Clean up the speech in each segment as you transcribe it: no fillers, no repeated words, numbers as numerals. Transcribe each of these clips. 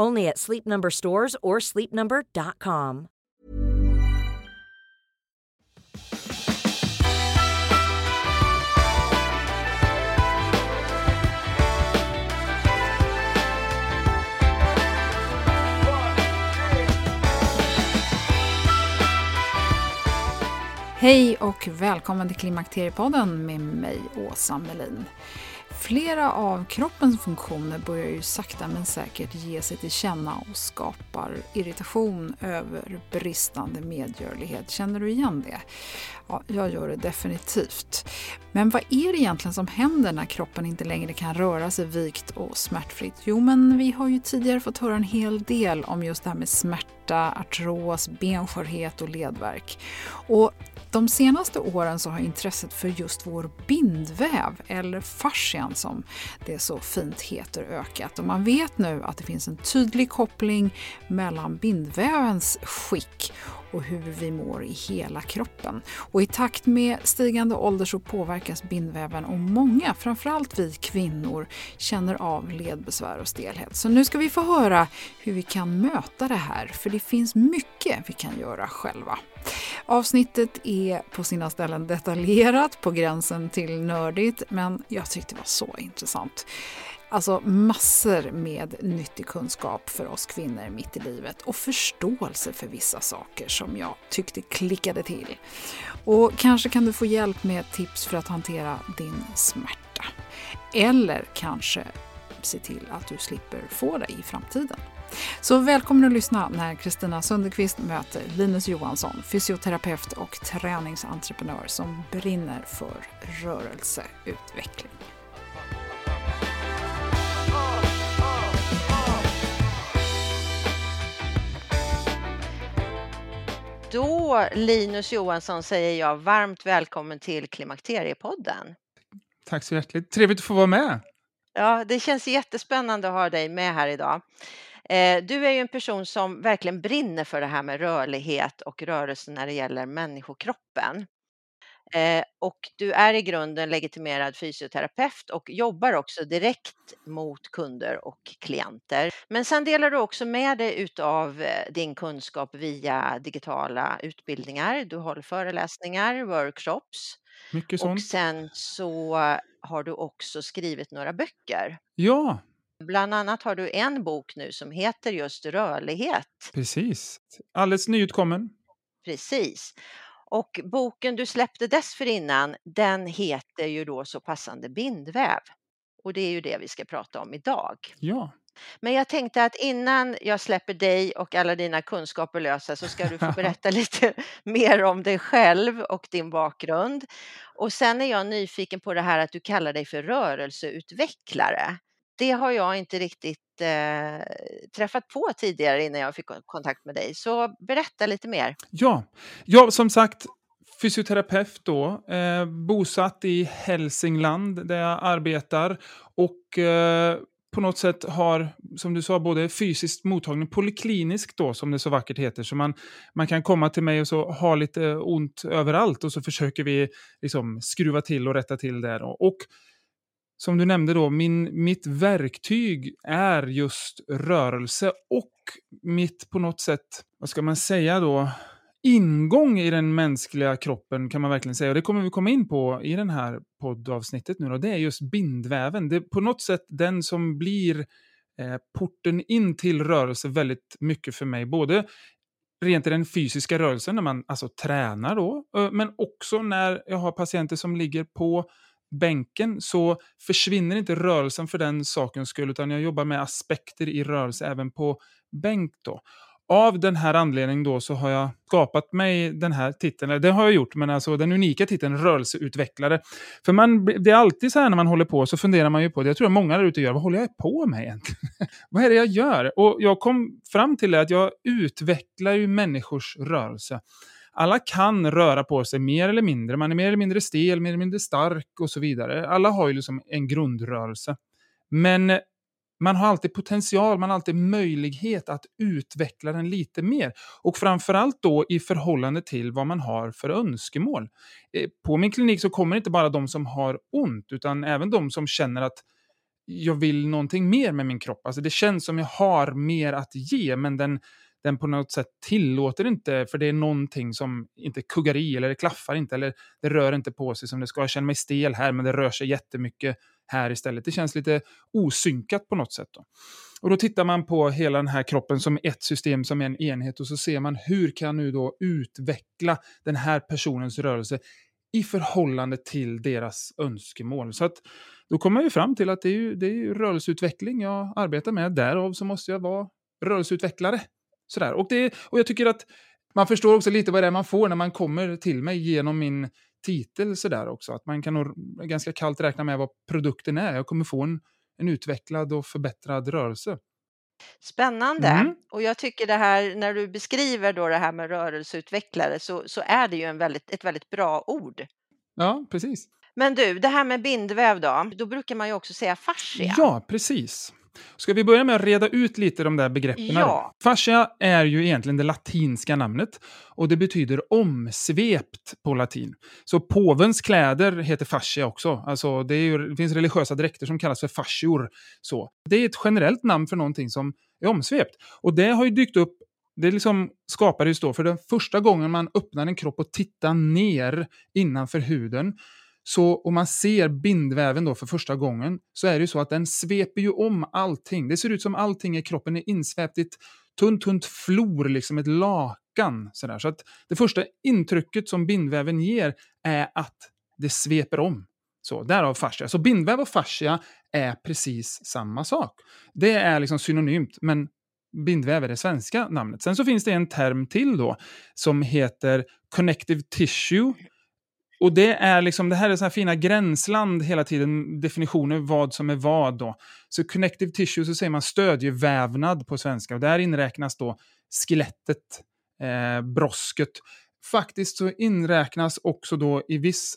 Only at Sleep Number stores or sleepnumber.com. Hej och välkommen till Klimakteripodden med mig, Åsa Melin. Flera av kroppens funktioner börjar ju sakta men säkert ge sig till känna och skapar irritation över bristande medgörlighet. Känner du igen det? Ja, jag gör det definitivt. Men vad är det egentligen som händer när kroppen inte längre kan röra sig vikt och smärtfritt? Jo, men vi har ju tidigare fått höra en hel del om just det här med smärta, artros, benskörhet och ledvärk. Och de senaste åren så har intresset för just vår bindväv, eller fascian som det så fint heter, ökat. Och man vet nu att det finns en tydlig koppling mellan bindvävens skick och hur vi mår i hela kroppen. Och i takt med stigande ålder så påverkas bindväven, och många, framförallt vi kvinnor, känner av ledbesvär och stelhet. Så nu ska vi få höra hur vi kan möta det här, för det finns mycket vi kan göra själva. Avsnittet är på sina ställen detaljerat, på gränsen till nördigt, men jag tyckte det var så intressant. Alltså massor med nyttig kunskap för oss kvinnor mitt i livet och förståelse för vissa saker som jag tyckte klickade till. Och kanske kan du få hjälp med tips för att hantera din smärta. Eller kanske se till att du slipper få det i framtiden. Så välkommen att lyssna när Kristina Sönderqvist möter Linus Johansson, fysioterapeut och träningsentreprenör som brinner för rörelseutveckling. Då, Linus Johansson, säger jag varmt välkommen till Klimakteriepodden. Tack så hjärtligt. Trevligt att få vara med. Ja, det känns jättespännande att ha dig med här idag. Du är ju en person som verkligen brinner för det här med rörlighet och rörelse när det gäller människokroppen. Och du är i grunden legitimerad fysioterapeut och jobbar också direkt mot kunder och klienter. Men sen delar du också med dig utav din kunskap via digitala utbildningar. Du håller föreläsningar, workshops. Mycket sånt. Och sen så har du också skrivit några böcker. Ja. Bland annat har du en bok nu som heter just Rörlighet. Precis. Alldeles nyutkommen. Precis. Och boken du släppte dessförinnan, den heter ju då så passande bindväv. Och det är ju det vi ska prata om idag. Ja. Men jag tänkte att innan jag släpper dig och alla dina kunskaper lösa så ska du få berätta lite mer om dig själv och din bakgrund. Och sen är jag nyfiken på det här att du kallar dig för rörelseutvecklare. Det har jag inte riktigt träffat på tidigare innan jag fick kontakt med dig. Så berätta lite mer. Ja, jag som sagt fysioterapeut då. Bosatt i Hälsingland där jag arbetar. Och på något sätt har, som du sa, både fysiskt mottagning, poliklinisk då som det så vackert heter. Så man kan komma till mig och så ha lite ont överallt. Och så försöker vi liksom skruva till och rätta till det då. Och som du nämnde då, mitt verktyg är just rörelse, och mitt på något sätt, vad ska man säga då, ingång i den mänskliga kroppen kan man verkligen säga. Och det kommer vi komma in på i den här poddavsnittet nu då, det är just bindväven. Det är på något sätt den som blir porten in till rörelse väldigt mycket för mig, både rent i den fysiska rörelsen när man alltså tränar då. Men också när jag har patienter som ligger på bänken så försvinner inte rörelsen för den sakens skull, utan jag jobbar med aspekter i rörelse även på bänk då. Av den här anledningen då så har jag skapat mig den här titeln. Det har jag gjort, men alltså den unika titeln rörelseutvecklare. För man, det är alltid så här när man håller på så funderar man ju på det. Jag tror att många där ute gör, vad håller jag på med egentligen? Vad är det jag gör? Och jag kom fram till att jag utvecklar ju människors rörelse. Alla kan röra på sig mer eller mindre. Man är mer eller mindre stel, mer eller mindre stark och så vidare. Alla har ju liksom en grundrörelse. Men man har alltid potential, man har alltid möjlighet att utveckla den lite mer. Och framförallt då i förhållande till vad man har för önskemål. På min klinik så kommer inte bara de som har ont, utan även de som känner att jag vill någonting mer med min kropp. Alltså det känns som jag har mer att ge, men den på något sätt tillåter inte, för det är någonting som inte kuggar i, eller det klaffar inte, eller det rör inte på sig som det ska. Jag känner mig stel här, men det rör sig jättemycket här istället. Det känns lite osynkat på något sätt då. Och då tittar man på hela den här kroppen som ett system, som en enhet, och så ser man hur kan nu då utveckla den här personens rörelse i förhållande till deras önskemål. Så att då kommer jag ju fram till att det är ju rörelseutveckling jag arbetar med. Därav så måste jag vara rörelseutvecklare. Sådär. Och jag tycker att man förstår också lite vad det är man får när man kommer till mig genom min titel sådär också. Att man kan nog ganska kallt räkna med vad produkten är. Jag kommer få en utvecklad och förbättrad rörelse. Spännande. Mm. Och jag tycker det här, när du beskriver då det här med rörelseutvecklare, så är det ju ett väldigt bra ord. Ja, precis. Men du, det här med bindväv då brukar man ju också säga fascia. Ja, precis. Ska vi börja med att reda ut lite de där begreppen? Ja. Fascia är ju egentligen det latinska namnet och det betyder omsvept på latin. Så påvens kläder heter fascia också. Alltså det finns religiösa dräkter som kallas för fascior. Så det är ett generellt namn för någonting som är omsvept. Och det har ju dykt upp, det liksom skapades då för den första gången man öppnar en kropp och tittar ner innanför huden. Så om man ser bindväven då för första gången, så är det ju så att den sveper ju om allting. Det ser ut som allting i kroppen är insväpt i ett tunt flor, liksom ett lakan. Sådär. Så att det första intrycket som bindväven ger är att det sveper om. Så därav fascia. Så bindväv och fascia är precis samma sak. Det är liksom synonymt, men bindväv är det svenska namnet. Sen så finns det en term till då som heter connective tissue. Och det är liksom, det här är så här fina gränsland hela tiden, definitioner vad som är vad då. Så connective tissue, så säger man stödjevävnad på svenska, och där inräknas då skelettet, brosket. Faktiskt så inräknas också då i viss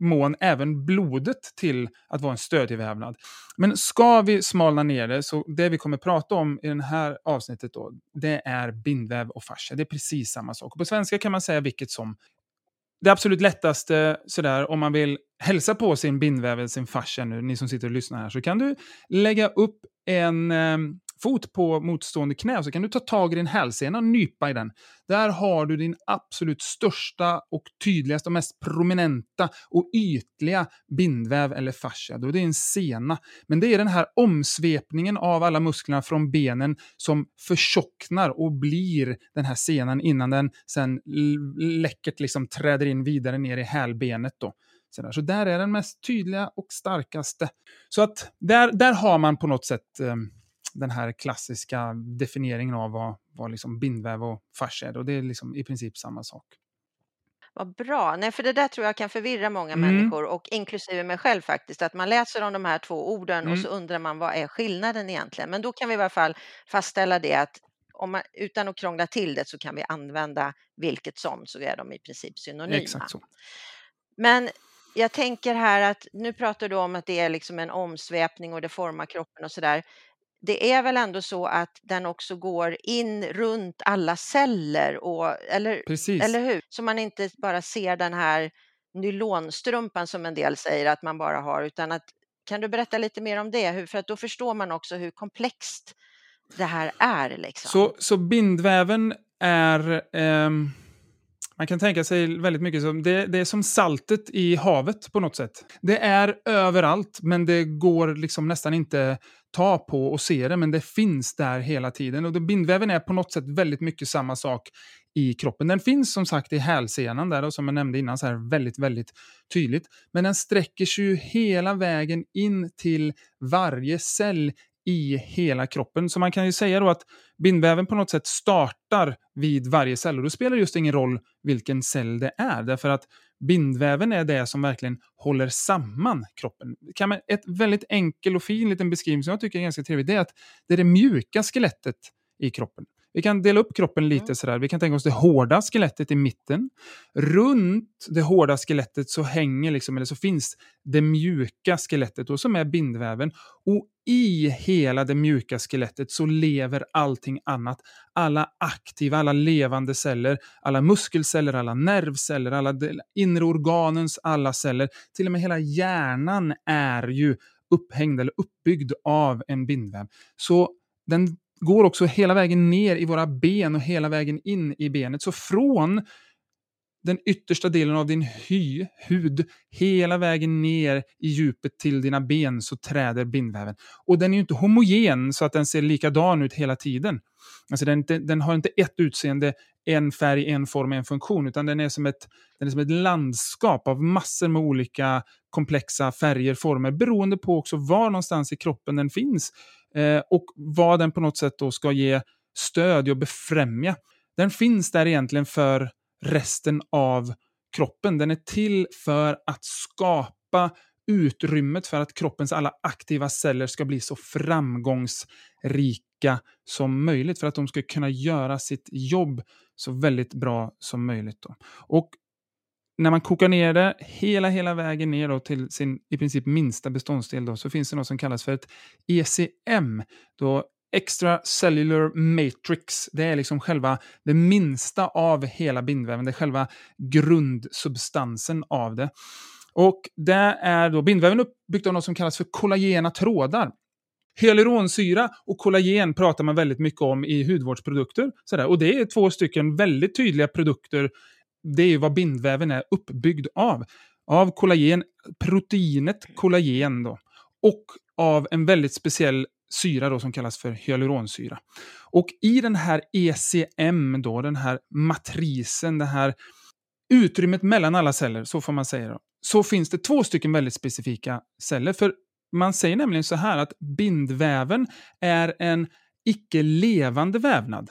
mån även blodet till att vara en stödjevävnad. Men ska vi smalna ner det, så det vi kommer prata om i det här avsnittet då, det är bindväv och fascia. Det är precis samma sak. Och på svenska kan man säga vilket som. Det absolut lättaste sådär, om man vill hälsa på sin bindväv eller sin fascia nu, ni som sitter och lyssnar här, så kan du lägga upp en fot på motstående knä, och så kan du ta tag i din hälsena och nypa i den. Där har du din absolut största och tydligaste och mest prominenta och ytliga bindväv eller fascia. Då är det en sena. Men det är den här omsvepningen av alla musklerna från benen som förtjocknar och blir den här senan innan den sen läckert liksom träder in vidare ner i hälbenet då. Så där är den mest tydliga och starkaste. Så att där har man på något sätt den här klassiska definieringen av vad liksom bindväv och fascia är. Och det är liksom i princip samma sak. Vad bra. Nej, för det där tror jag kan förvirra många människor, och inklusive mig själv faktiskt. Att man läser om de här två orden och så undrar man vad är skillnaden egentligen. Men då kan vi i alla fall fastställa det att om man, utan att krångla till det, så kan vi använda vilket som, så är de i princip synonyma. Exakt så. Men jag tänker här att nu pratar du om att det är liksom en omsväpning och det formar kroppen och sådär. Det är väl ändå så att den också går in runt alla celler, eller hur? Så man inte bara ser den här nylonstrumpan som en del säger att man bara har, utan att, kan du berätta lite mer om det? För att då förstår man också hur komplext det här är. Liksom. Så bindväven är Man kan tänka sig väldigt mycket som, det är som saltet i havet på något sätt. Det är överallt, men det går liksom nästan inte ta på och se det, men det finns där hela tiden. Och bindväven är på något sätt väldigt mycket samma sak i kroppen. Den finns som sagt i hälsenan där, och som jag nämnde innan så här väldigt, väldigt tydligt. Men den sträcker sig ju hela vägen in till varje cell i hela kroppen. Så man kan ju säga då att bindväven på något sätt startar vid varje cell. Och då spelar just ingen roll vilken cell det är. Därför att bindväven är det som verkligen håller samman kroppen. Ett väldigt enkel och fin liten beskrivning som jag tycker är ganska trevligt. Det är att det är det mjuka skelettet i kroppen. Vi kan dela upp kroppen lite sådär. Vi kan tänka oss det hårda skelettet i mitten. Runt det hårda skelettet så hänger liksom, eller så finns det mjuka skelettet då, som är bindväven. Och i hela det mjuka skelettet så lever allting annat. Alla aktiva, alla levande celler, alla muskelceller, alla nervceller, alla inre organens alla celler. Till och med hela hjärnan är ju upphängd eller uppbyggd av en bindväv. Så den går också hela vägen ner i våra ben och hela vägen in i benet. Så från den yttersta delen av din hud hela vägen ner i djupet till dina ben så träder bindväven. Och den är ju inte homogen så att den ser likadan ut hela tiden. Alltså den har inte ett utseende, en färg, en form, en funktion, utan den är som ett landskap av massor med olika komplexa färger, former, beroende på också var någonstans i kroppen den finns. Och vad den på något sätt då ska ge stöd och befrämja. Den finns där egentligen för resten av kroppen. Den är till för att skapa utrymmet för att kroppens alla aktiva celler ska bli så framgångsrika som möjligt. För att de ska kunna göra sitt jobb så väldigt bra som möjligt då. Och när man kokar ner det hela vägen ner då till sin i princip minsta beståndsdel då, så finns det något som kallas för ett ECM. Då extracellular matrix. Det är liksom själva det minsta av hela bindväven. Det är själva grundsubstansen av det. Och det är då bindväven uppbyggd av något som kallas för kollagena trådar. Hyaluronsyra och kollagen pratar man väldigt mycket om i hudvårdsprodukter. Sådär. Och det är två stycken väldigt tydliga produkter. Det är ju vad bindväven är uppbyggd av. Av kollagen, proteinet kollagen då. Och av en väldigt speciell syra då som kallas för hyaluronsyra. Och i den här ECM då, den här matrisen, det här utrymmet mellan alla celler, så får man säga då. Så finns det två stycken väldigt specifika celler. För man säger nämligen så här att bindväven är en icke-levande vävnad.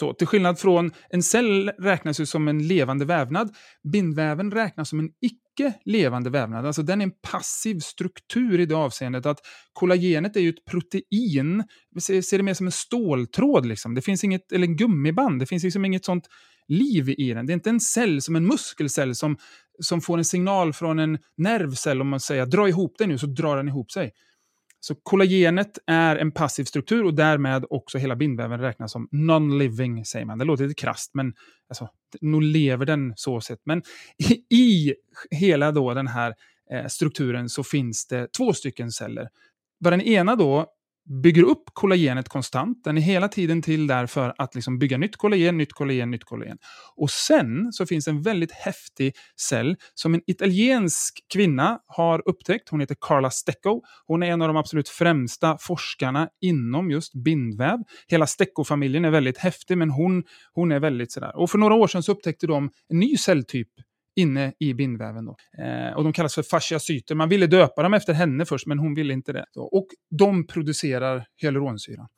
Så, till skillnad från en cell räknas ju som en levande vävnad. Bindväven räknas som en icke-levande vävnad. Alltså den är en passiv struktur i det avseendet att kollagenet är ju ett protein. Vi ser det mer som en ståltråd liksom. Det finns inget, eller en gummiband. Det finns liksom inget sånt liv i den. Det är inte en cell som en muskelcell som får en signal från en nervcell om man säger dra ihop den nu, så drar den ihop sig. Så kollagenet är en passiv struktur och därmed också hela bindväven räknas som non-living, säger man. Det låter lite krasst, men alltså, nog lever den så sett. Men i hela då den här strukturen så finns det två stycken celler. Var den ena då bygger upp kollagenet konstant. Den är hela tiden till där för att liksom bygga nytt kollagen, nytt kollagen, nytt kollagen. Och sen så finns en väldigt häftig cell som en italiensk kvinna har upptäckt. Hon heter Carla Stecco. Hon är en av de absolut främsta forskarna inom just bindväv. Hela Stecco-familjen är väldigt häftig, men hon är väldigt sådär. Och för några år sedan så upptäckte de en ny celltyp inne i bindväven då. Och de kallas för fasciacyter. Man ville döpa dem efter henne först, men hon ville inte det. Och de producerar hyaluronsyra.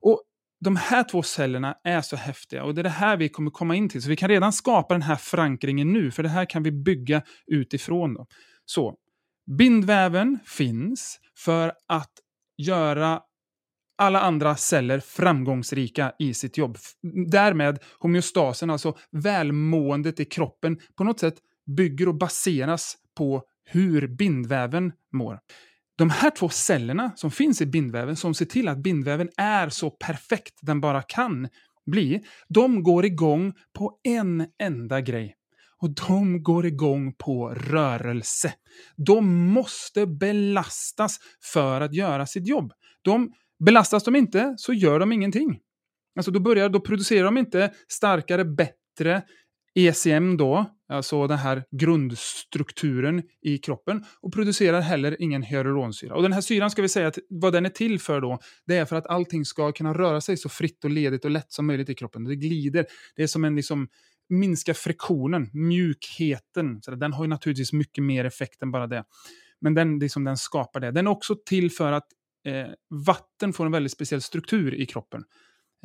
Och de här två cellerna är så häftiga. Och det är det här vi kommer komma in till. Så vi kan redan skapa den här förankringen nu. För det här kan vi bygga utifrån då. Så, bindväven finns för att göra alla andra celler framgångsrika i sitt jobb. Därmed homeostasen, alltså välmåendet i kroppen, på något sätt bygger och baseras på hur bindväven mår. De här två cellerna som finns i bindväven, som ser till att bindväven är så perfekt den bara kan bli, de går igång på en enda grej. Och de går igång på rörelse. De måste belastas för att göra sitt jobb. Belastas de inte så gör de ingenting. Alltså då producerar de inte starkare, bättre, ECM då, alltså den här grundstrukturen i kroppen, och producerar heller ingen hyaluronsyra. Och den här syran, ska vi säga att vad den är till för då, det är för att allting ska kunna röra sig så fritt och ledigt och lätt som möjligt i kroppen. Det glider, det är som en liksom minska friktionen, mjukheten. Så den har ju naturligtvis mycket mer effekt än bara det. Men den, liksom, den skapar det. Den är också till för att vatten får en väldigt speciell struktur i kroppen.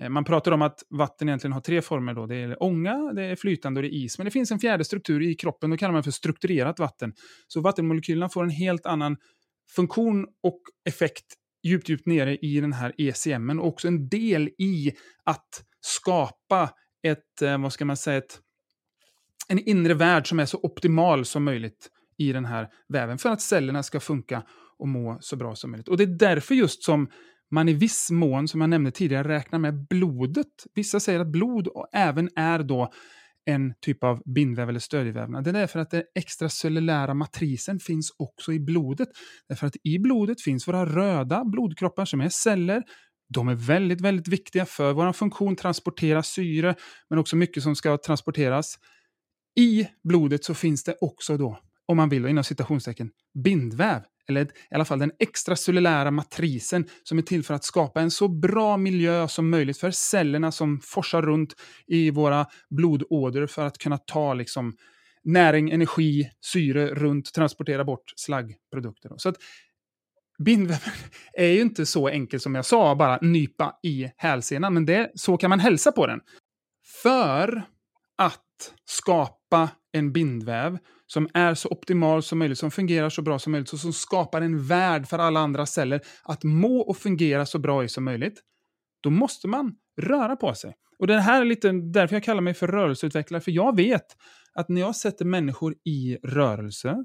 Man pratar om att vatten egentligen har tre former då. Det är ånga, det är flytande och det är is. Men det finns en fjärde struktur i kroppen, då kallar man för strukturerat vatten. Så vattenmolekylerna får en helt annan funktion och effekt djupt nere i den här ECMen. Och också en del i att skapa ett, vad ska man säga, en inre värld som är så optimal som möjligt i den här väven. För att cellerna ska funka och må så bra som möjligt. Och det är därför just som man i viss mån, som jag nämnde tidigare, räknar med blodet. Vissa säger att blod även är då en typ av bindväv eller stödjevävnad. Det är därför att den extracellulära matrisen finns också i blodet. Därför att i blodet finns våra röda blodkroppar som är celler. De är väldigt, väldigt viktiga för vår funktion, transportera syre, men också mycket som ska transporteras. I blodet så finns det också då, om man vill, inom citationstecken, bindväv. Eller i alla fall den extracellulära matrisen som är till för att skapa en så bra miljö som möjligt för cellerna som forsar runt i våra blodådror för att kunna ta liksom näring, energi, syre runt, transportera bort slaggprodukter. Så att bindväven är ju inte så enkel som jag sa, bara nypa i hälsenan, men det, så kan man hälsa på den. För att skapa en bindväv som är så optimal som möjligt, som fungerar så bra som möjligt och som skapar en värld för alla andra celler att må och fungera så bra som möjligt, då måste man röra på sig. Och det här är lite därför jag kallar mig för rörelseutvecklare, för jag vet att när jag sätter människor i rörelse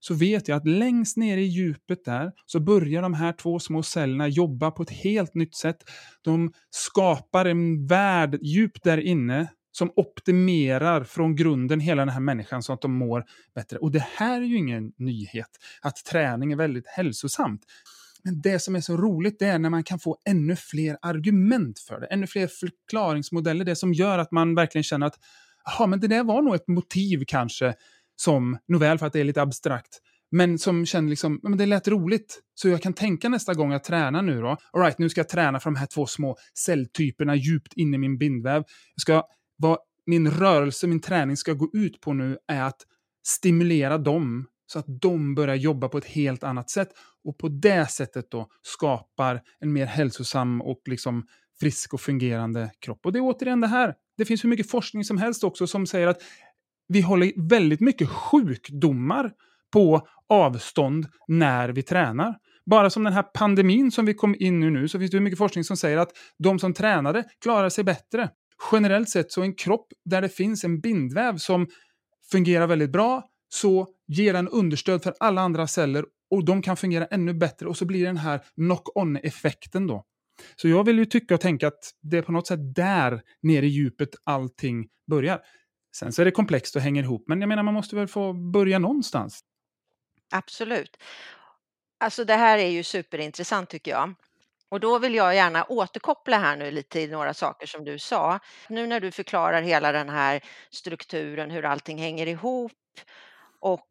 så vet jag att längst ner i djupet där så börjar de här två små cellerna jobba på ett helt nytt sätt. De skapar en värld djupt där inne som optimerar från grunden hela den här människan så att de mår bättre. Och det här är ju ingen nyhet, att träning är väldigt hälsosamt. Men det som är så roligt, det är när man kan få ännu fler argument för det. Ännu fler förklaringsmodeller. Det som gör att man verkligen känner att ja, men det där var nog ett motiv kanske, som, nåväl för att det är lite abstrakt, men som känner liksom, men det lät roligt. Så jag kan tänka nästa gång jag tränar nu då. All right, nu ska jag träna för de här två små celltyperna djupt inne i min bindväv. Vad min rörelse, min träning ska gå ut på nu är att stimulera dem så att de börjar jobba på ett helt annat sätt. Och på det sättet då skapar en mer hälsosam och liksom frisk och fungerande kropp. Och det är återigen det här. Det finns hur mycket forskning som helst också som säger att vi håller väldigt mycket sjukdomar på avstånd när vi tränar. Bara som den här pandemin som vi kom in i nu, så finns det hur mycket forskning som säger att de som tränade klarar sig bättre. Generellt sett så en kropp där det finns en bindväv som fungerar väldigt bra, så ger den understöd för alla andra celler och de kan fungera ännu bättre, och så blir den här knock-on-effekten då. Så jag vill ju tycka och tänka att det är på något sätt där nere i djupet allting börjar. Sen så är det komplext och hänger ihop, men jag menar man måste väl få börja någonstans. Absolut. Alltså det här är ju superintressant tycker jag. Och då vill jag gärna återkoppla här nu lite i några saker som du sa. Nu när du förklarar hela den här strukturen, hur allting hänger ihop och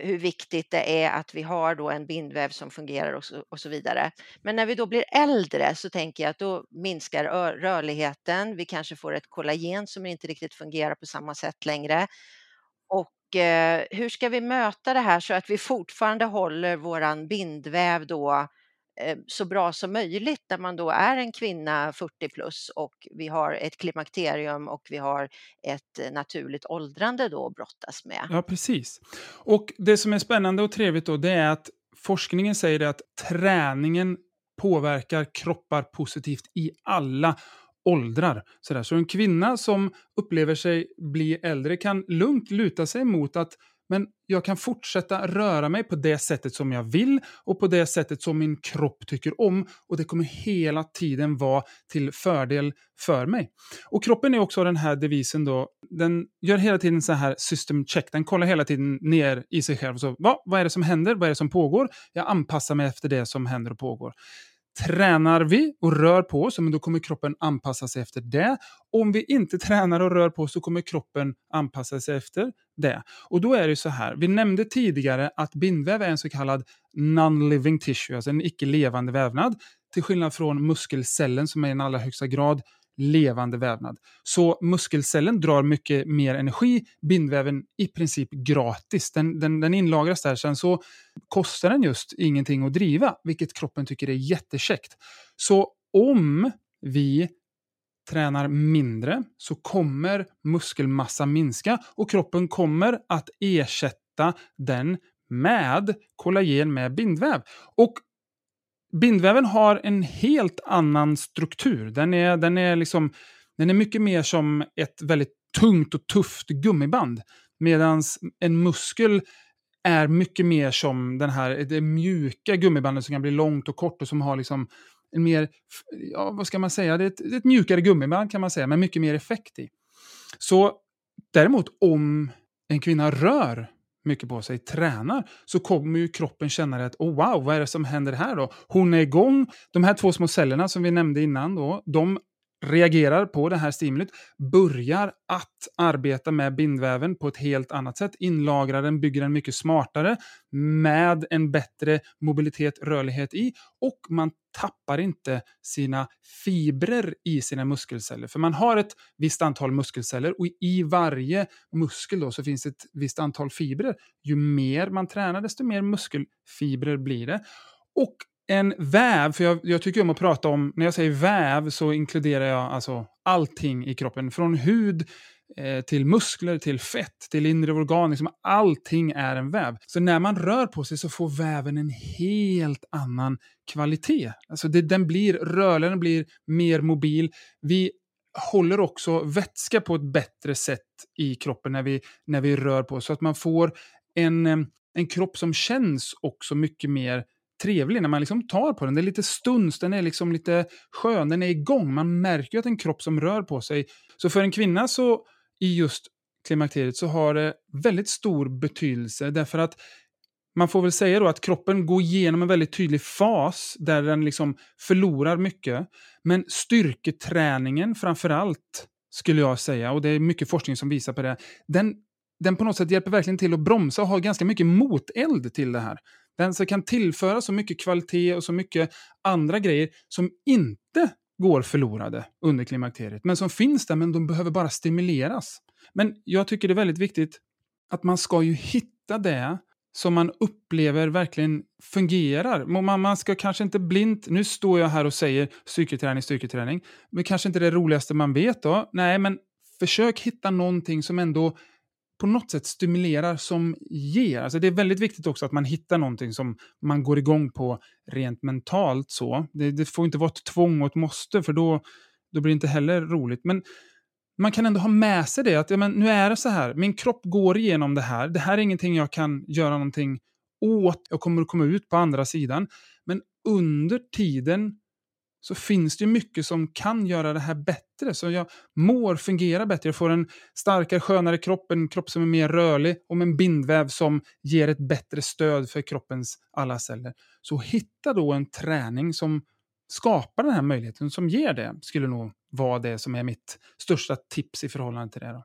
hur viktigt det är att vi har då en bindväv som fungerar och så vidare. Men när vi då blir äldre så tänker jag att då minskar rörligheten. Vi kanske får ett kollagen som inte riktigt fungerar på samma sätt längre. Och hur ska vi möta det här så att vi fortfarande håller våran bindväv då så bra som möjligt när man då är en kvinna 40 plus och vi har ett klimakterium och vi har ett naturligt åldrande då att brottas med? Ja, precis. Och det som är spännande och trevligt då, det är att forskningen säger att träningen påverkar kroppar positivt i alla åldrar. Så en kvinna som upplever sig bli äldre kan lugnt luta sig mot att men jag kan fortsätta röra mig på det sättet som jag vill och på det sättet som min kropp tycker om, och det kommer hela tiden vara till fördel för mig. Och kroppen är också den här devisen då, den gör hela tiden så här system check, den kollar hela tiden ner i sig själv och så, vad är det som händer, vad är det som pågår, jag anpassar mig efter det som händer och pågår. Tränar vi och rör på oss, men då kommer kroppen anpassa sig efter det. Om vi inte tränar och rör på oss så kommer kroppen anpassa sig efter det. Och då är det så här. Vi nämnde tidigare att bindväv är en så kallad non-living tissue. Alltså en icke-levande vävnad. Till skillnad från muskelcellen som är i den allra högsta grad levande vävnad. Så muskelcellen drar mycket mer energi. Bindväven i princip gratis. Den inlagras där. Sen så kostar den just ingenting att driva. Vilket kroppen tycker är jättekäckt. Så om vi tränar mindre så kommer muskelmassa minska. Och kroppen kommer att ersätta den med kollagen, med bindväv. Och bindväven har en helt annan struktur. Den är mycket mer som ett väldigt tungt och tufft gummiband. Medan en muskel är mycket mer som det mjuka gummibandet som kan bli långt och kort. Och som har liksom en mer, ett mjukare gummiband kan man säga. Men mycket mer effekt i. Så däremot om en kvinna rör mycket på sig, tränar, så kommer ju kroppen känna det att, vad är det som händer här då? Hon är igång. De här två små cellerna som vi nämnde innan då, de reagerar på det här stimulet, börjar att arbeta med bindväven på ett helt annat sätt, inlagrar den, bygger den mycket smartare med en bättre mobilitet, rörlighet i, och man tappar inte sina fibrer i sina muskelceller, för man har ett visst antal muskelceller och i varje muskel då så finns ett visst antal fibrer. Ju mer man tränar desto mer muskelfibrer blir det. Och en väv, för jag tycker om att prata om, när jag säger väv så inkluderar jag alltså allting i kroppen. Från hud till muskler, till fett, till inre organ. Liksom allting är en väv. Så när man rör på sig så får väven en helt annan kvalitet. Alltså den blir rörlig, den blir mer mobil. Vi håller också vätska på ett bättre sätt i kroppen när vi rör på oss. Så att man får en kropp som känns också mycket mer trevlig när man liksom tar på den. Det är lite stuns, den är liksom lite skön, den är igång. Man märker ju att en kropp som rör på sig. Så för en kvinna så i just klimakteriet så har det väldigt stor betydelse, därför att man får väl säga då att kroppen går igenom en väldigt tydlig fas där den liksom förlorar mycket. Men styrketräningen framförallt skulle jag säga, och det är mycket forskning som visar på det, den på något sätt hjälper verkligen till att bromsa och har ganska mycket moteld till det här. Den som kan tillföra så mycket kvalitet och så mycket andra grejer som inte går förlorade under klimakteriet. Men som finns där, men de behöver bara stimuleras. Men jag tycker det är väldigt viktigt att man ska ju hitta det som man upplever verkligen fungerar. Man ska kanske inte blint, nu står jag här och säger styrketräning. Men kanske inte det roligaste man vet då. Nej, men försök hitta någonting som ändå på något sätt stimulerar, som ger. Alltså det är väldigt viktigt också att man hittar någonting som man går igång på rent mentalt så. Det får inte vara ett tvång och ett måste, för då blir det inte heller roligt. Men man kan ändå ha med sig det att nu är det så här. Min kropp går igenom det här. Det här är ingenting jag kan göra någonting åt. Jag kommer att komma ut på andra sidan. Men under tiden så finns det ju mycket som kan göra det här bättre. Så jag fungerar bättre. Jag får en starkare, skönare kropp. En kropp som är mer rörlig. Och en bindväv som ger ett bättre stöd för kroppens alla celler. Så hitta då en träning som skapar den här möjligheten. Som ger det. Skulle nog vara det som är mitt största tips i förhållande till det då.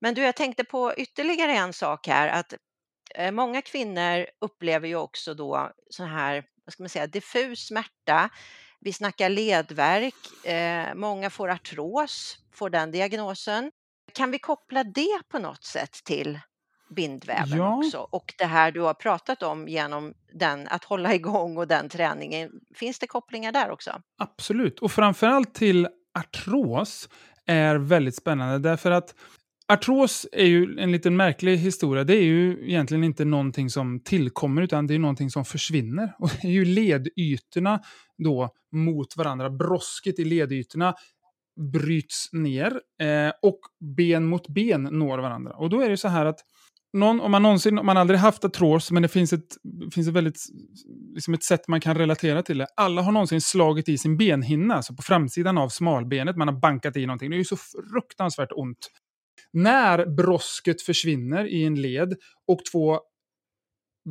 Men du, jag tänkte på ytterligare en sak här, att många kvinnor upplever ju också då så här, vad ska man säga, diffus smärta. Vi snackar ledvärk, många får artros, får den diagnosen. Kan vi koppla det på något sätt till bindväven också? Och det här du har pratat om genom den, att hålla igång och den träningen. Finns det kopplingar där också? Absolut, och framförallt till artros är väldigt spännande därför att artros är ju en liten märklig historia. Det är ju egentligen inte någonting som tillkommer utan det är någonting som försvinner. Och det är ju ledytorna då mot varandra. Brosket i ledytorna bryts ner och ben mot ben når varandra. Och då är det så här att om man aldrig haft artros, men det finns ett väldigt liksom ett sätt man kan relatera till det. Alla har någonsin slagit i sin benhinna, alltså på framsidan av smalbenet. Man har bankat i någonting. Det är ju så fruktansvärt ont. När brosket försvinner i en led och två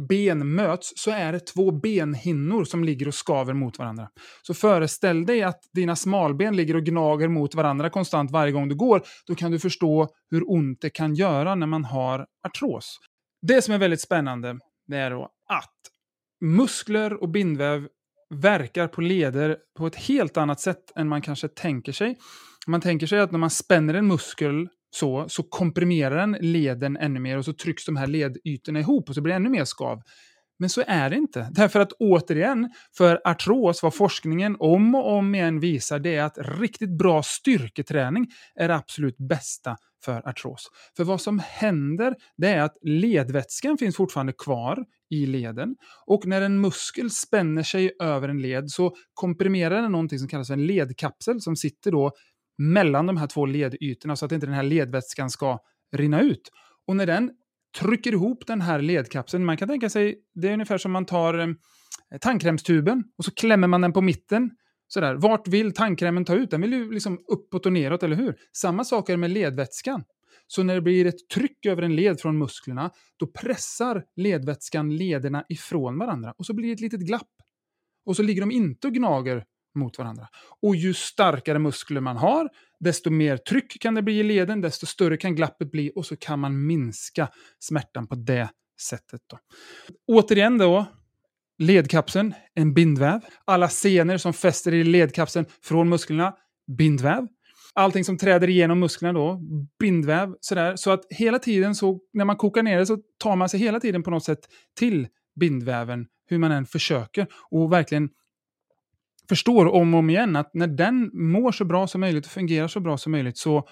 ben möts så är det två benhinnor som ligger och skaver mot varandra. Så föreställ dig att dina smalben ligger och gnager mot varandra konstant varje gång du går. Då kan du förstå hur ont det kan göra när man har artros. Det som är väldigt spännande är då att muskler och bindväv verkar på leder på ett helt annat sätt än man kanske tänker sig. Man tänker sig att när man spänner en muskel så komprimerar den leden ännu mer och så trycks de här ledytorna ihop och så blir det ännu mer skav. Men så är det inte. Därför att återigen, för artros, vad forskningen om och om igen visar, det är att riktigt bra styrketräning är det absolut bästa för artros. För vad som händer, det är att ledvätskan finns fortfarande kvar i leden. Och när en muskel spänner sig över en led så komprimerar den någonting som kallas för en ledkapsel som sitter då mellan de här två ledytorna så att inte den här ledvätskan ska rinna ut. Och när den trycker ihop den här ledkapseln, man kan tänka sig, det är ungefär som man tar tandkrämstuben och så klämmer man den på mitten. Sådär. Vart vill tandkrämen ta ut? Den vill ju liksom uppåt och neråt, eller hur? Samma sak är med ledvätskan. Så när det blir ett tryck över en led från musklerna, då pressar ledvätskan lederna ifrån varandra. Och så blir det ett litet glapp. Och så ligger de inte och gnager mot varandra. Och ju starkare muskler man har, desto mer tryck kan det bli i leden, desto större kan glappet bli och så kan man minska smärtan på det sättet då. Återigen då, ledkapseln, en bindväv. Alla senor som fäster i ledkapseln från musklerna, bindväv. Allting som träder igenom musklerna då, bindväv, sådär. Så att hela tiden så, när man kokar ner det så tar man sig hela tiden på något sätt till bindväven, hur man än försöker och verkligen förstår om och om igen att när den mår så bra som möjligt och fungerar så bra som möjligt så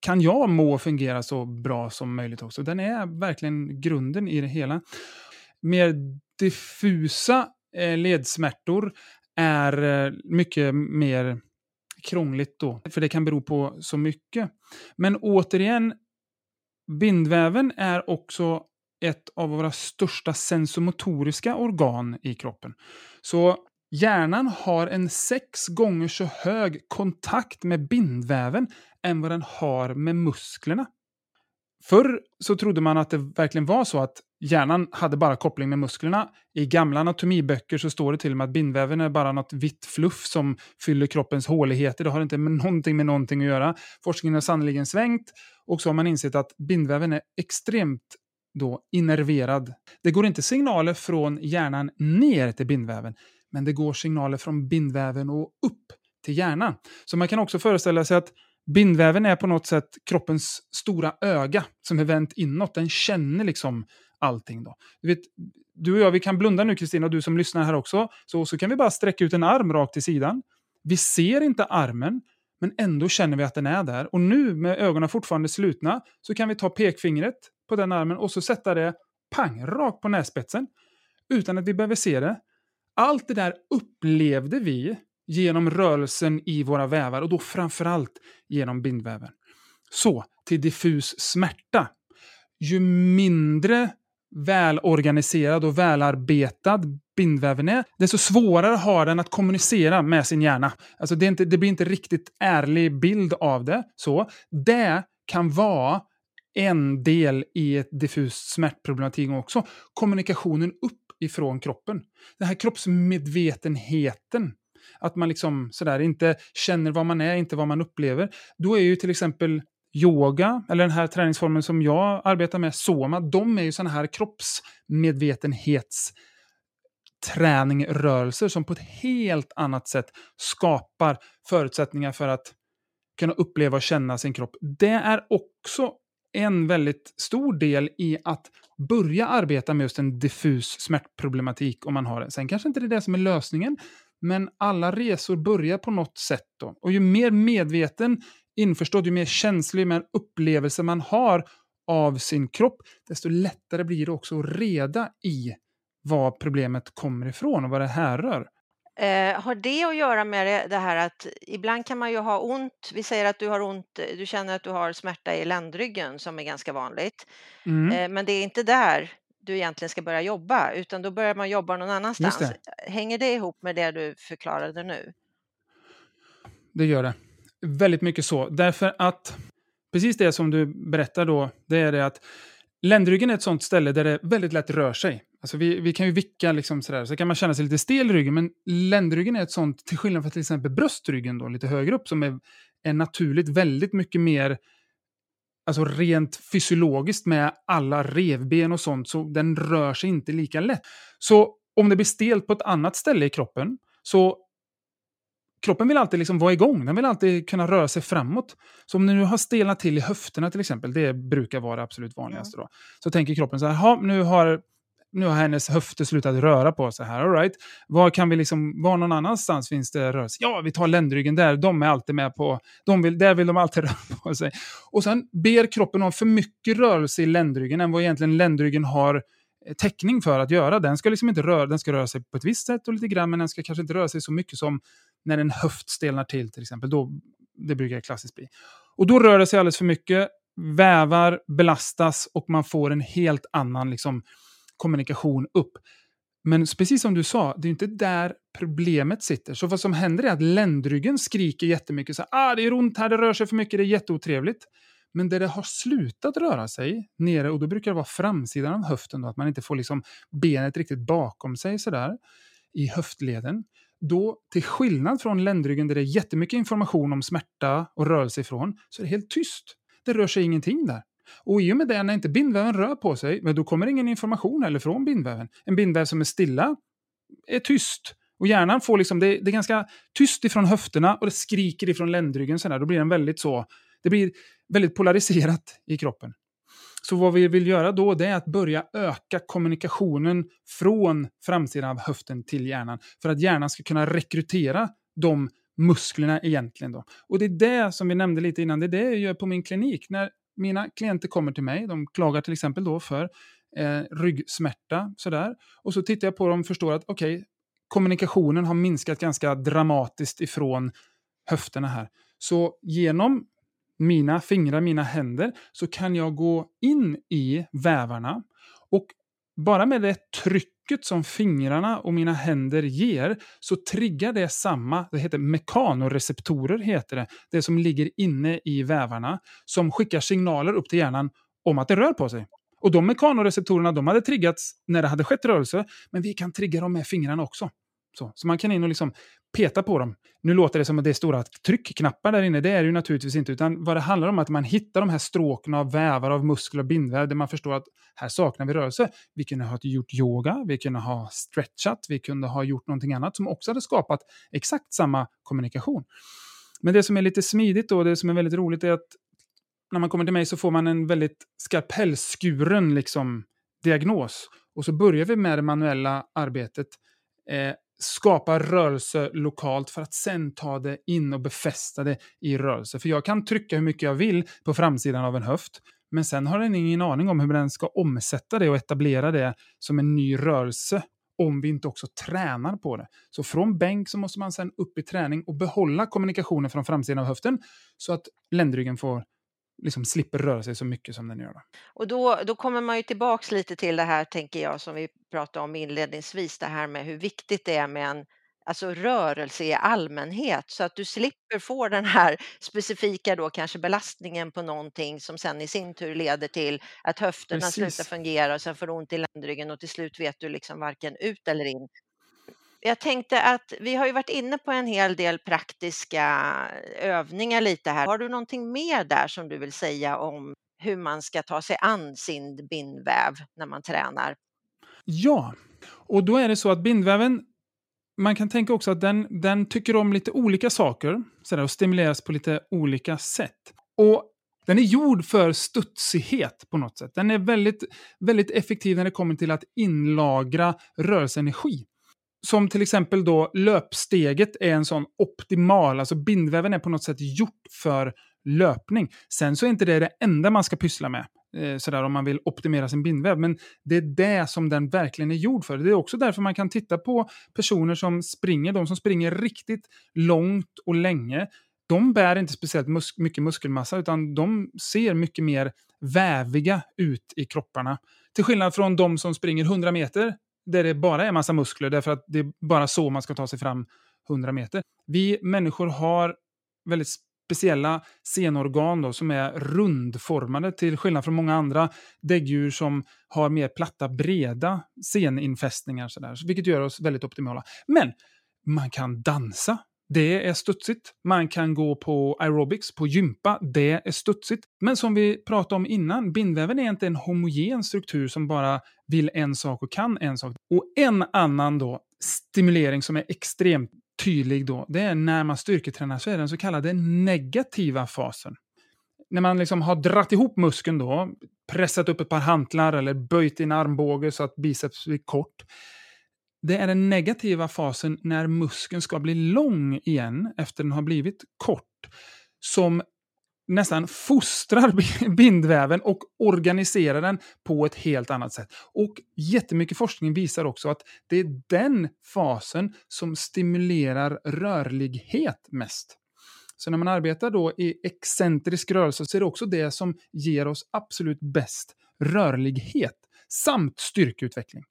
kan jag må och fungera så bra som möjligt också. Den är verkligen grunden i det hela. Mer diffusa ledsmärtor är mycket mer krångligt då. För det kan bero på så mycket. Men återigen, bindväven är också ett av våra största sensomotoriska organ i kroppen. Så hjärnan har en 6 gånger så hög kontakt med bindväven än vad den har med musklerna. Förr så trodde man att det verkligen var så att hjärnan hade bara koppling med musklerna. I gamla anatomiböcker så står det till och med att bindväven är bara något vitt fluff som fyller kroppens håligheter. Det har inte med någonting att göra. Forskningen har sannoliken svängt och så har man insett att bindväven är extremt då innerverad. Det går inte signaler från hjärnan ner till bindväven. Men det går signaler från bindväven och upp till hjärnan. Så man kan också föreställa sig att bindväven är på något sätt kroppens stora öga som är vänt inåt. Den känner liksom allting då. Du och jag, vi kan blunda nu Kristina och du som lyssnar här också. Så kan vi bara sträcka ut en arm rakt till sidan. Vi ser inte armen. Men ändå känner vi att den är där. Och nu med ögonen fortfarande slutna så kan vi ta pekfingret på den armen och så sätta det pang rakt på nässpetsen. Utan att vi behöver se det. Allt det där upplevde vi genom rörelsen i våra vävar och då framförallt genom bindväven. Så till diffus smärta. Ju mindre välorganiserad och välarbetad bindväven är, desto svårare har den att kommunicera med sin hjärna. Alltså det blir inte riktigt ärlig bild av det. Så det kan vara en del i ett diffust smärtproblematik också. Kommunikationen uppifrån kroppen. Den här kroppsmedvetenheten. Att man liksom sådär inte känner vad man är, inte vad man upplever. Då är ju till exempel yoga, eller den här träningsformen som jag arbetar med, Soma, de är ju sådana här kroppsmedvetenhetstränningrörelser som på ett helt annat sätt skapar förutsättningar för att kunna uppleva och känna sin kropp. Det är också en väldigt stor del i att börja arbeta med just en diffus smärtproblematik om man har det. Sen kanske inte det är det som är lösningen, men alla resor börjar på något sätt då. Och ju mer medveten, införstådd, ju mer känslig, ju mer upplevelse man har av sin kropp, desto lättare blir det också att reda i var problemet kommer ifrån och vad det härrör. Har det att göra med det här att ibland kan man ju ha ont, vi säger att du har ont, du känner att du har smärta i ländryggen som är ganska vanligt, men det är inte där du egentligen ska börja jobba, utan då börjar man jobba någon annanstans. Det. Hänger det ihop med det du förklarade nu? Det gör det. Väldigt mycket så. Därför att precis det som du berättar då, det är det att ländryggen är ett sånt ställe där det väldigt lätt rör sig. Alltså vi kan ju vicka liksom sådär, så kan man känna sig lite stel i ryggen, men ländryggen är ett sånt, till skillnad från till exempel bröstryggen då, lite högre upp, som är naturligt väldigt mycket mer, alltså rent fysiologiskt med alla revben och sånt, så den rör sig inte lika lätt. Så om det blir stelt på ett annat ställe i kroppen, så kroppen vill alltid liksom vara igång. Den vill alltid kunna röra sig framåt. Så om ni nu har stelnat till i höfterna till exempel, det brukar vara absolut vanligaste då. Så tänker kroppen så här, nu har hennes höfter slutat röra på sig här, all right. Var kan vi liksom, var någon annanstans finns det rörelse? Ja, vi tar ländryggen där, de är alltid med på, där vill de alltid röra på sig. Och sen ber kroppen om för mycket rörelse i ländryggen än vad egentligen ländryggen har täckning för att göra. Den ska liksom inte röra, den ska röra sig på ett visst sätt och lite grann, men den ska kanske inte röra sig så mycket som när en höft stelnar till exempel. Då, det brukar klassiskt bli. Och då rör det sig alldeles för mycket, vävar belastas och man får en helt annan liksom kommunikation upp. Men precis som du sa, det är inte där problemet sitter. Så vad som händer är att ländryggen skriker jättemycket. Så, det är ont här, det rör sig för mycket, det är jätteotrevligt. Men där det har slutat röra sig nere, och då brukar det vara framsidan av höften då, att man inte får liksom benet riktigt bakom sig sådär i höftleden. Då till skillnad från ländryggen där det är jättemycket information om smärta och rörelse ifrån, så är det helt tyst. Det rör sig ingenting där. Och i och med det, när inte bindväven rör på sig, men då kommer ingen information heller från bindväven. En bindväv som är stilla är tyst. Och hjärnan får liksom, det är ganska tyst ifrån höfterna och det skriker ifrån ländryggen sådär. Då blir den väldigt så, det blir väldigt polariserat i kroppen. Så vad vi vill göra då, det är att börja öka kommunikationen från framsidan av höften till hjärnan. För att hjärnan ska kunna rekrytera de musklerna egentligen då. Och det är det som vi nämnde lite innan, det är det jag gör på min klinik. När mina klienter kommer till mig, de klagar till exempel då för ryggsmärta sådär. Och så tittar jag på dem och förstår att okej, kommunikationen har minskat ganska dramatiskt ifrån höfterna här. Så genom mina fingrar, mina händer, så kan jag gå in i vävarna och bara med det trycket som fingrarna och mina händer ger så triggar det samma, det heter mekanoreceptorer heter det, det som ligger inne i vävarna som skickar signaler upp till hjärnan om att det rör på sig. Och de mekanoreceptorerna, de hade triggats när det hade skett rörelse, men vi kan trigga dem med fingrarna också. Så man kan in och liksom peta på dem. Nu låter det som att det är stora tryckknappar där inne. Det är det ju naturligtvis inte. Utan vad det handlar om är att man hittar de här stråken av vävar, av muskler och bindväv. Där man förstår att här saknar vi rörelse. Vi kunde ha gjort yoga. Vi kunde ha stretchat. Vi kunde ha gjort någonting annat som också hade skapat exakt samma kommunikation. Men det som är lite smidigt då, det som är väldigt roligt är att när man kommer till mig så får man en väldigt skarpellskuren liksom diagnos. Och så börjar vi med det manuella arbetet. skapa rörelse lokalt för att sen ta det in och befästa det i rörelse. För jag kan trycka hur mycket jag vill på framsidan av en höft, men sen har den ingen aning om hur den ska omsätta det och etablera det som en ny rörelse om vi inte också tränar på det. Så från bänk så måste man sen upp i träning och behålla kommunikationen från framsidan av höften så att ländryggen får liksom slipper röra sig så mycket som den gör. Och då kommer man ju tillbaks lite till det här, tänker jag, som vi pratade om inledningsvis, det här med hur viktigt det är med en rörelse i allmänhet, så att du slipper få den här specifika då kanske belastningen på någonting som sen i sin tur leder till att höfterna slutar fungera och sen får ont i ländryggen och till slut vet du liksom varken ut eller in. Jag tänkte att vi har ju varit inne på en hel del praktiska övningar lite här. Har du någonting mer där som du vill säga om hur man ska ta sig an sin bindväv när man tränar? Ja, och då är det så att bindväven, man kan tänka också att den tycker om lite olika saker så där, och stimuleras på lite olika sätt. Och den är gjord för studsighet på något sätt. Den är väldigt, väldigt effektiv när det kommer till att inlagra rörelseenergi. Som till exempel då löpsteget är en sån optimal, alltså bindväven är på något sätt gjort för löpning. Sen så är inte det det enda man ska pyssla med sådär om man vill optimera sin bindväv, men det är det som den verkligen är gjord för. Det är också därför man kan titta på personer som springer, de som springer riktigt långt och länge. De bär inte speciellt mycket muskelmassa utan de ser mycket mer väviga ut i kropparna. Till skillnad från de som springer 100 meter. Där det bara är massa muskler. Därför att det är bara så man ska ta sig fram 100 meter. Vi människor har väldigt speciella senorgan då, som är rundformade. Till skillnad från många andra däggdjur som har mer platta, breda seninfästningar. Sådär, vilket gör oss väldigt optimala. Men man kan dansa. Det är studsigt. Man kan gå på aerobics, på gympa. Det är studsigt. Men som vi pratade om innan, bindväven är inte en homogen struktur som bara vill en sak och kan en sak. Och en annan då stimulering som är extremt tydlig då, det är när man styrketränar, så är den så kallade negativa fasen. När man liksom har dratt ihop muskeln då, pressat upp ett par hantlar eller böjt in armbåge så att biceps blir kort. Det är den negativa fasen när muskeln ska bli lång igen efter den har blivit kort. Som nästan fostrar bindväven och organiserar den på ett helt annat sätt. Och jättemycket forskning visar också att det är den fasen som stimulerar rörlighet mest. Så när man arbetar då i excentrisk rörelse så är det också det som ger oss absolut bäst rörlighet. Samt styrkeutveckling.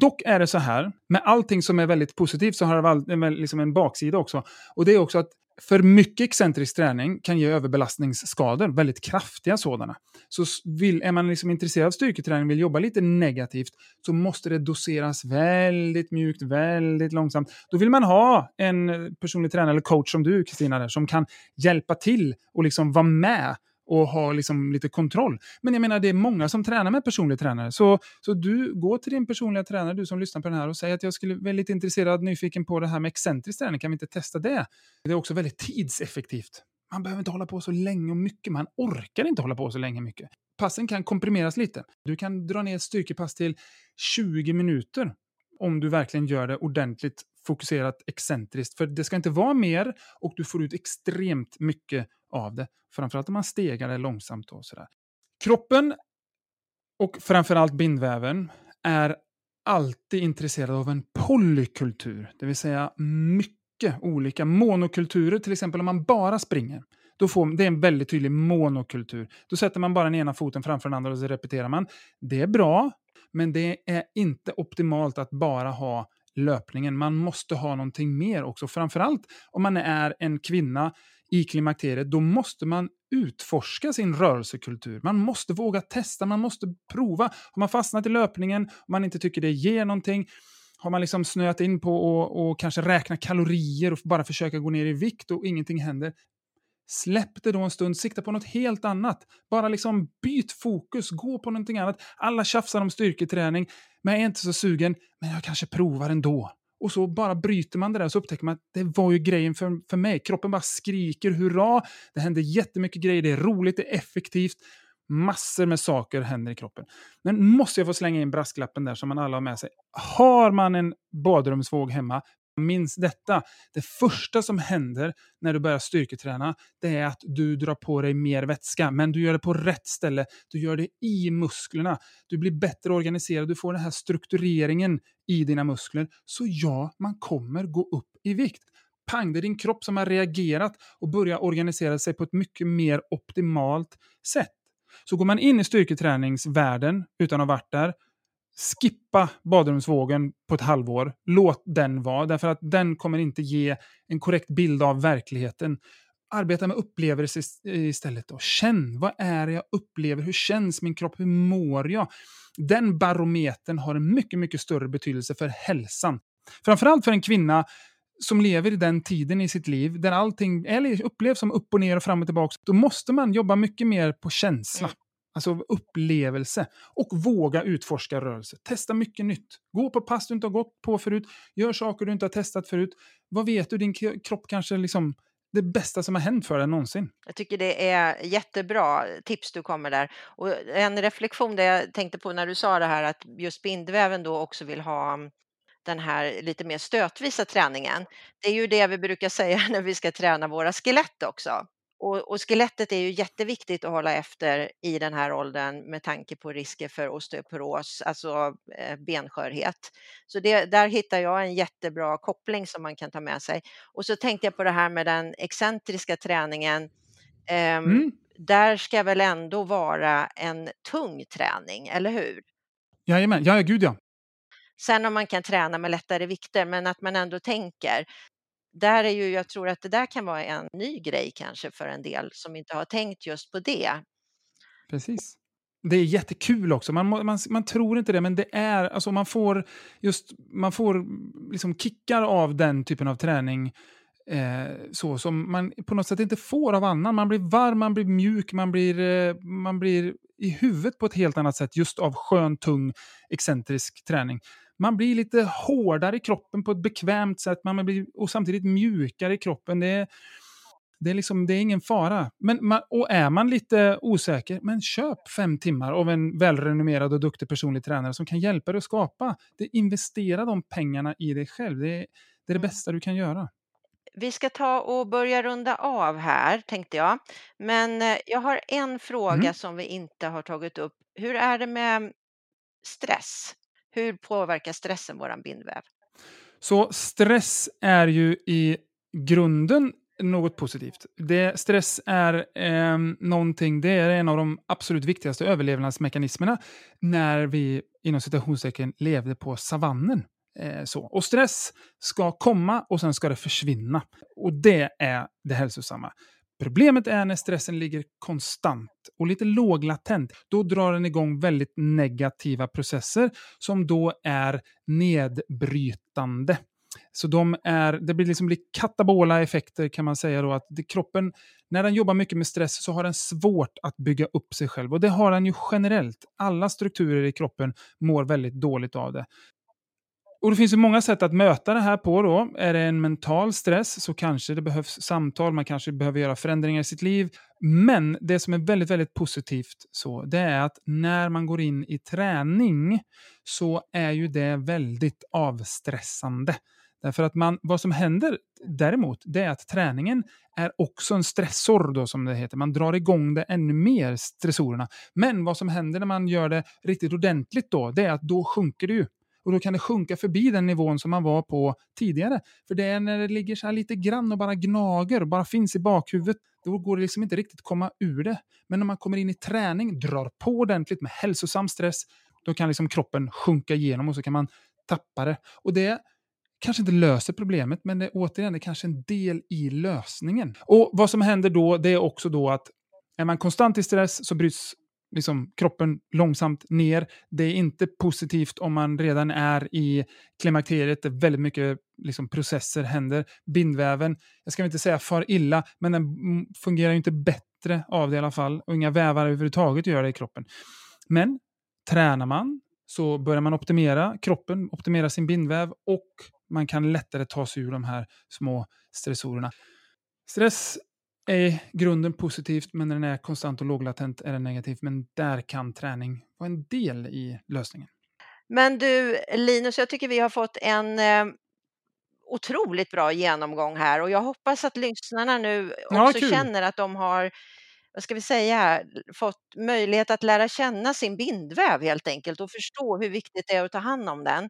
Dock är det så här, med allting som är väldigt positivt så har det liksom en baksida också. Och det är också att för mycket excentrisk träning kan ge överbelastningsskador, väldigt kraftiga sådana. Så är man liksom intresserad av styrketräning och vill jobba lite negativt, så måste det doseras väldigt mjukt, väldigt långsamt. Då vill man ha en personlig tränare eller coach som du, Kristina, där, som kan hjälpa till och liksom vara med. Och ha liksom lite kontroll. Men jag menar, det är många som tränar med personlig tränare. Så du går till din personliga tränare, du som lyssnar på den här, och säger att jag skulle väldigt intresserad, nyfiken på det här med excentrisk träning. Kan vi inte testa det? Det är också väldigt tidseffektivt. Man behöver inte hålla på så länge och mycket. Man orkar inte hålla på så länge och mycket. Passen kan komprimeras lite. Du kan dra ner ett styrkepass till 20 minuter. Om du verkligen gör det ordentligt, fokuserat, excentriskt. För det ska inte vara mer och du får ut extremt mycket av det. Framförallt om man stegar det långsamt och sådär. Kroppen och framförallt bindväven är alltid intresserad av en polykultur. Det vill säga mycket olika monokulturer. Till exempel om man bara springer. Det är en väldigt tydlig monokultur. Då sätter man bara den ena foten framför den andra och så repeterar man. Det är bra. Men det är inte optimalt att bara ha löpningen. Man måste ha någonting mer också. Framförallt om man är en kvinna i klimakteriet, då måste man utforska sin rörelsekultur. Man måste våga testa, man måste prova. Har man fastnat i löpningen och man inte tycker det ger någonting, har man liksom snöat in på och kanske räkna kalorier och bara försöka gå ner i vikt och ingenting händer. Släpp det då en stund, sikta på något helt annat. Bara liksom byt fokus, gå på någonting annat. Alla tjafsar om styrketräning, men jag är inte så sugen, men jag kanske provar ändå. Och så bara bryter man det där, så upptäcker man att det var ju grejen för mig. Kroppen bara skriker hurra, det händer jättemycket grejer, det är roligt, det är effektivt. Massor med saker händer i kroppen. Men måste jag få slänga in brasklappen där som man alla har med sig. Har man en badrumsvåg hemma, Minns detta. Det första som händer när du börjar styrketräna, det är att du drar på dig mer vätska, men du gör det på rätt ställe. Du gör det i musklerna. Du blir bättre organiserad. Du får den här struktureringen i dina muskler. Så ja, man kommer gå upp i vikt. Pang, det är din kropp som har reagerat och börjar organisera sig på ett mycket mer optimalt sätt. Så går man in i styrketräningsvärlden utan att ha varit där, skippa badrumsvågen på ett halvår. Låt den vara, därför att den kommer inte ge en korrekt bild av verkligheten. Arbeta med upplevelser istället då. Känn, vad är det jag upplever? Hur känns min kropp? Hur mår jag? Den barometern har en mycket, mycket större betydelse för hälsan. Framförallt för en kvinna som lever i den tiden i sitt liv där allting upplevs som upp och ner och fram och tillbaka. Då måste man jobba mycket mer på känsla. Alltså upplevelse. Och våga utforska rörelse. Testa mycket nytt. Gå på pass du inte har gått på förut. Gör saker du inte har testat förut. Vad vet du? Din kropp kanske liksom det bästa som har hänt för dig någonsin. Jag tycker det är jättebra tips du kommer där. Och en reflektion där jag tänkte på när du sa det här, att just bindväven då också vill ha den här lite mer stötvisa träningen. Det är ju det vi brukar säga när vi ska träna våra skelett också. Och skelettet är ju jätteviktigt att hålla efter i den här åldern med tanke på risker för osteoporos, alltså benskörhet. Så där hittar jag en jättebra koppling som man kan ta med sig. Och så tänkte jag på det här med den excentriska träningen. Där ska väl ändå vara en tung träning, eller hur? Jajamän, ja gud ja. Sen om man kan träna med lättare vikter, men att man ändå tänker. Där är ju, jag tror att det där kan vara en ny grej kanske för en del som inte har tänkt just på det. Precis. Det är jättekul också. Man tror inte det, men det är, alltså man får liksom kickar av den typen av träning så som man på något sätt inte får av annan. Man blir varm, man blir mjuk, man blir i huvudet på ett helt annat sätt just av skön, tung, excentrisk träning. Man blir lite hårdare i kroppen på ett bekvämt sätt. Man blir, och samtidigt mjukare i kroppen. Det är ingen fara. Men är man lite osäker, men köp 5 timmar av en välrenommerad och duktig personlig tränare som kan hjälpa dig att skapa. Investera de pengarna i dig själv. Det är det bästa du kan göra. Vi ska ta och börja runda av här, tänkte jag. Men jag har en fråga som vi inte har tagit upp. Hur är det med stress? Hur påverkar stressen våran bindväv? Så stress är ju i grunden något positivt. Stress är någonting, det är en av de absolut viktigaste överlevnadsmekanismerna när vi inom citationstecken levde på savannen. Och stress ska komma och sen ska det försvinna. Och det är det hälsosamma. Problemet är när stressen ligger konstant och lite låglatent. Då drar den igång väldigt negativa processer som då är nedbrytande. Så det blir liksom katabola effekter kan man säga då, att kroppen, när den jobbar mycket med stress så har den svårt att bygga upp sig själv. Och det har den ju generellt. Alla strukturer i kroppen mår väldigt dåligt av det. Och det finns ju många sätt att möta det här på då. Är det en mental stress så kanske det behövs samtal. Man kanske behöver göra förändringar i sitt liv. Men det som är väldigt, väldigt positivt så, det är att när man går in i träning så är ju det väldigt avstressande. Därför att vad som händer däremot, det är att träningen är också en stressor då, som det heter. Man drar igång det ännu mer, stressorerna. Men vad som händer när man gör det riktigt ordentligt då, det är att då sjunker det ju. Och då kan det sjunka förbi den nivån som man var på tidigare. För det är när det ligger så här lite grann och bara gnager och bara finns i bakhuvudet. Då går det liksom inte riktigt komma ur det. Men när man kommer in i träning, drar på ordentligt med hälsosam stress. Då kan liksom kroppen sjunka igenom och så kan man tappa det. Och det kanske inte löser problemet, men det är återigen, det är kanske en del i lösningen. Och vad som händer då, det är också då att är man konstant i stress så bryts liksom kroppen långsamt ner. Det är inte positivt om man redan är i klimakteriet där väldigt mycket liksom processer händer. Bindväven, jag ska inte säga far illa, men den fungerar ju inte bättre av det i alla fall. Och inga vävar överhuvudtaget gör det i kroppen. Men tränar man så börjar man optimera kroppen, optimera sin bindväv och man kan lättare ta sig ur de här små stressorerna. Stress är grunden positivt, men när den är konstant och låglatent är den negativ. Men där kan träning vara en del i lösningen. Men du Linus, jag tycker vi har fått en otroligt bra genomgång här, och jag hoppas att lyssnarna nu också känner att de har, vad ska vi säga, fått möjlighet att lära känna sin bindväv helt enkelt och förstå hur viktigt det är att ta hand om den.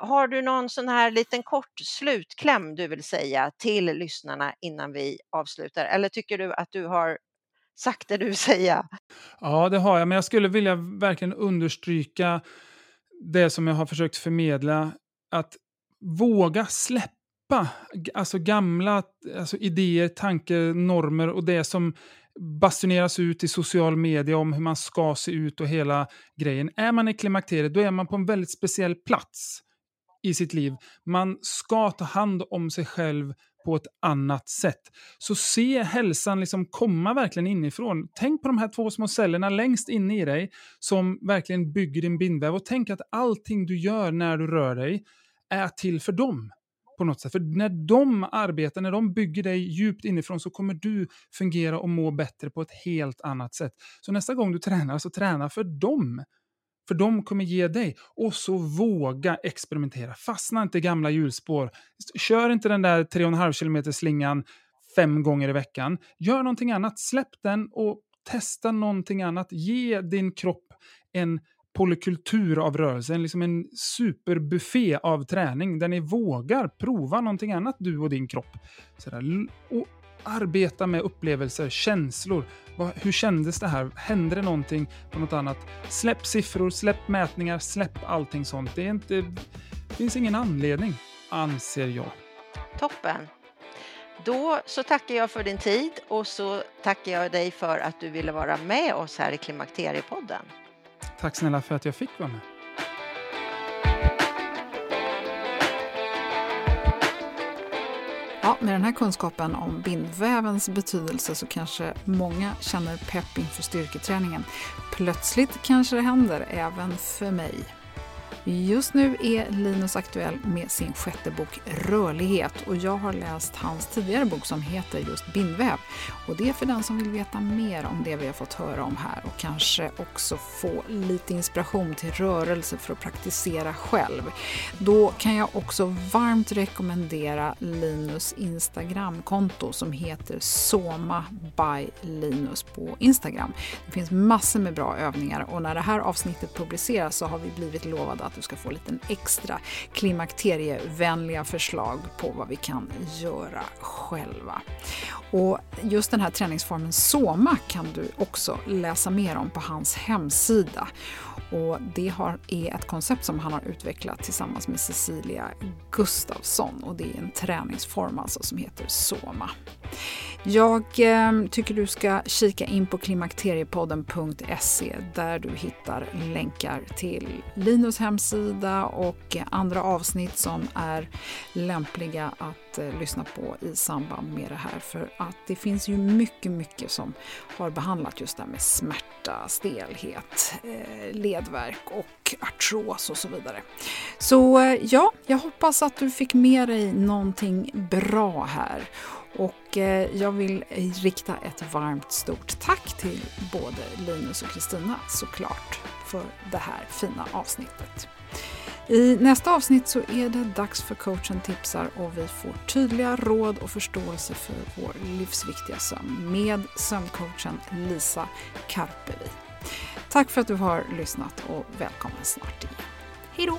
Har du någon sån här liten kort slutkläm du vill säga till lyssnarna innan vi avslutar? Eller tycker du att du har sagt det du vill säga? Ja, det har jag, men jag skulle vilja verkligen understryka det som jag har försökt förmedla, att våga släppa alltså gamla idéer, tankar, normer och det som basuneras ut i social media om hur man ska se ut och hela grejen. Är man i klimakteriet, då är man på en väldigt speciell plats i sitt liv. Man ska ta hand om sig själv på ett annat sätt. Så se hälsan liksom komma verkligen inifrån. Tänk på de här 2 små cellerna längst in i dig som verkligen bygger din bindväv, och tänk att allting du gör när du rör dig är till för dem på något sätt. För när de arbetar, när de bygger dig djupt inifrån, så kommer du fungera och må bättre på ett helt annat sätt. Så nästa gång du tränar, så träna för dem. För de kommer ge dig. Och så våga experimentera. Fastna inte i gamla hjulspår. Kör inte den där 3,5 km slingan 5 gånger i veckan. Gör någonting annat. Släpp den och testa någonting annat. Ge din kropp en polykultur av rörelsen, liksom en superbuffé av träning där ni vågar prova någonting annat, du och din kropp. Sådär. Och arbeta med upplevelser, känslor. Hur kändes det här? Hände det någonting på något annat? Släpp siffror, släpp mätningar, släpp allting sånt. Det finns ingen anledning, anser jag. Toppen! Då så tackar jag för din tid, och så tackar jag dig för att du ville vara med oss här i Klimakteriepodden. Tack snälla för att jag fick vara med. Ja, med den här kunskapen om bindvävens betydelse så kanske många känner pepp inför styrketräningen. Plötsligt kanske det händer även för mig. Just nu är Linus aktuell med sin sjätte bok Rörlighet, och jag har läst hans tidigare bok som heter just Bindväv. Och det är för den som vill veta mer om det vi har fått höra om här och kanske också få lite inspiration till rörelse för att praktisera själv. Då kan jag också varmt rekommendera Linus Instagramkonto som heter Soma by Linus på Instagram. Det finns massor med bra övningar, och när det här avsnittet publiceras så har vi blivit lovade att du ska få lite extra klimakterievänliga förslag på vad vi kan göra själva. Och just den här träningsformen Soma kan du också läsa mer om på hans hemsida. Och det är ett koncept som han har utvecklat tillsammans med Cecilia Gustafsson, och det är en träningsform alltså som heter Soma. Jag tycker du ska kika in på klimakteriepodden.se där du hittar länkar till Linus hemsida och andra avsnitt som är lämpliga att lyssna på i samband med det här, för att det finns ju mycket, mycket som har behandlat just det här med smärta, stelhet, ledvärk och artros och så vidare. Så ja, jag hoppas att du fick med dig någonting bra här. Och jag vill rikta ett varmt stort tack till både Linus och Kristina såklart för det här fina avsnittet. I nästa avsnitt så är det dags för coachen tipsar, och vi får tydliga råd och förståelse för vår livsviktiga sömn med sömncoachen Lisa Karpevi. Tack för att du har lyssnat och välkommen snart igen. Hej då!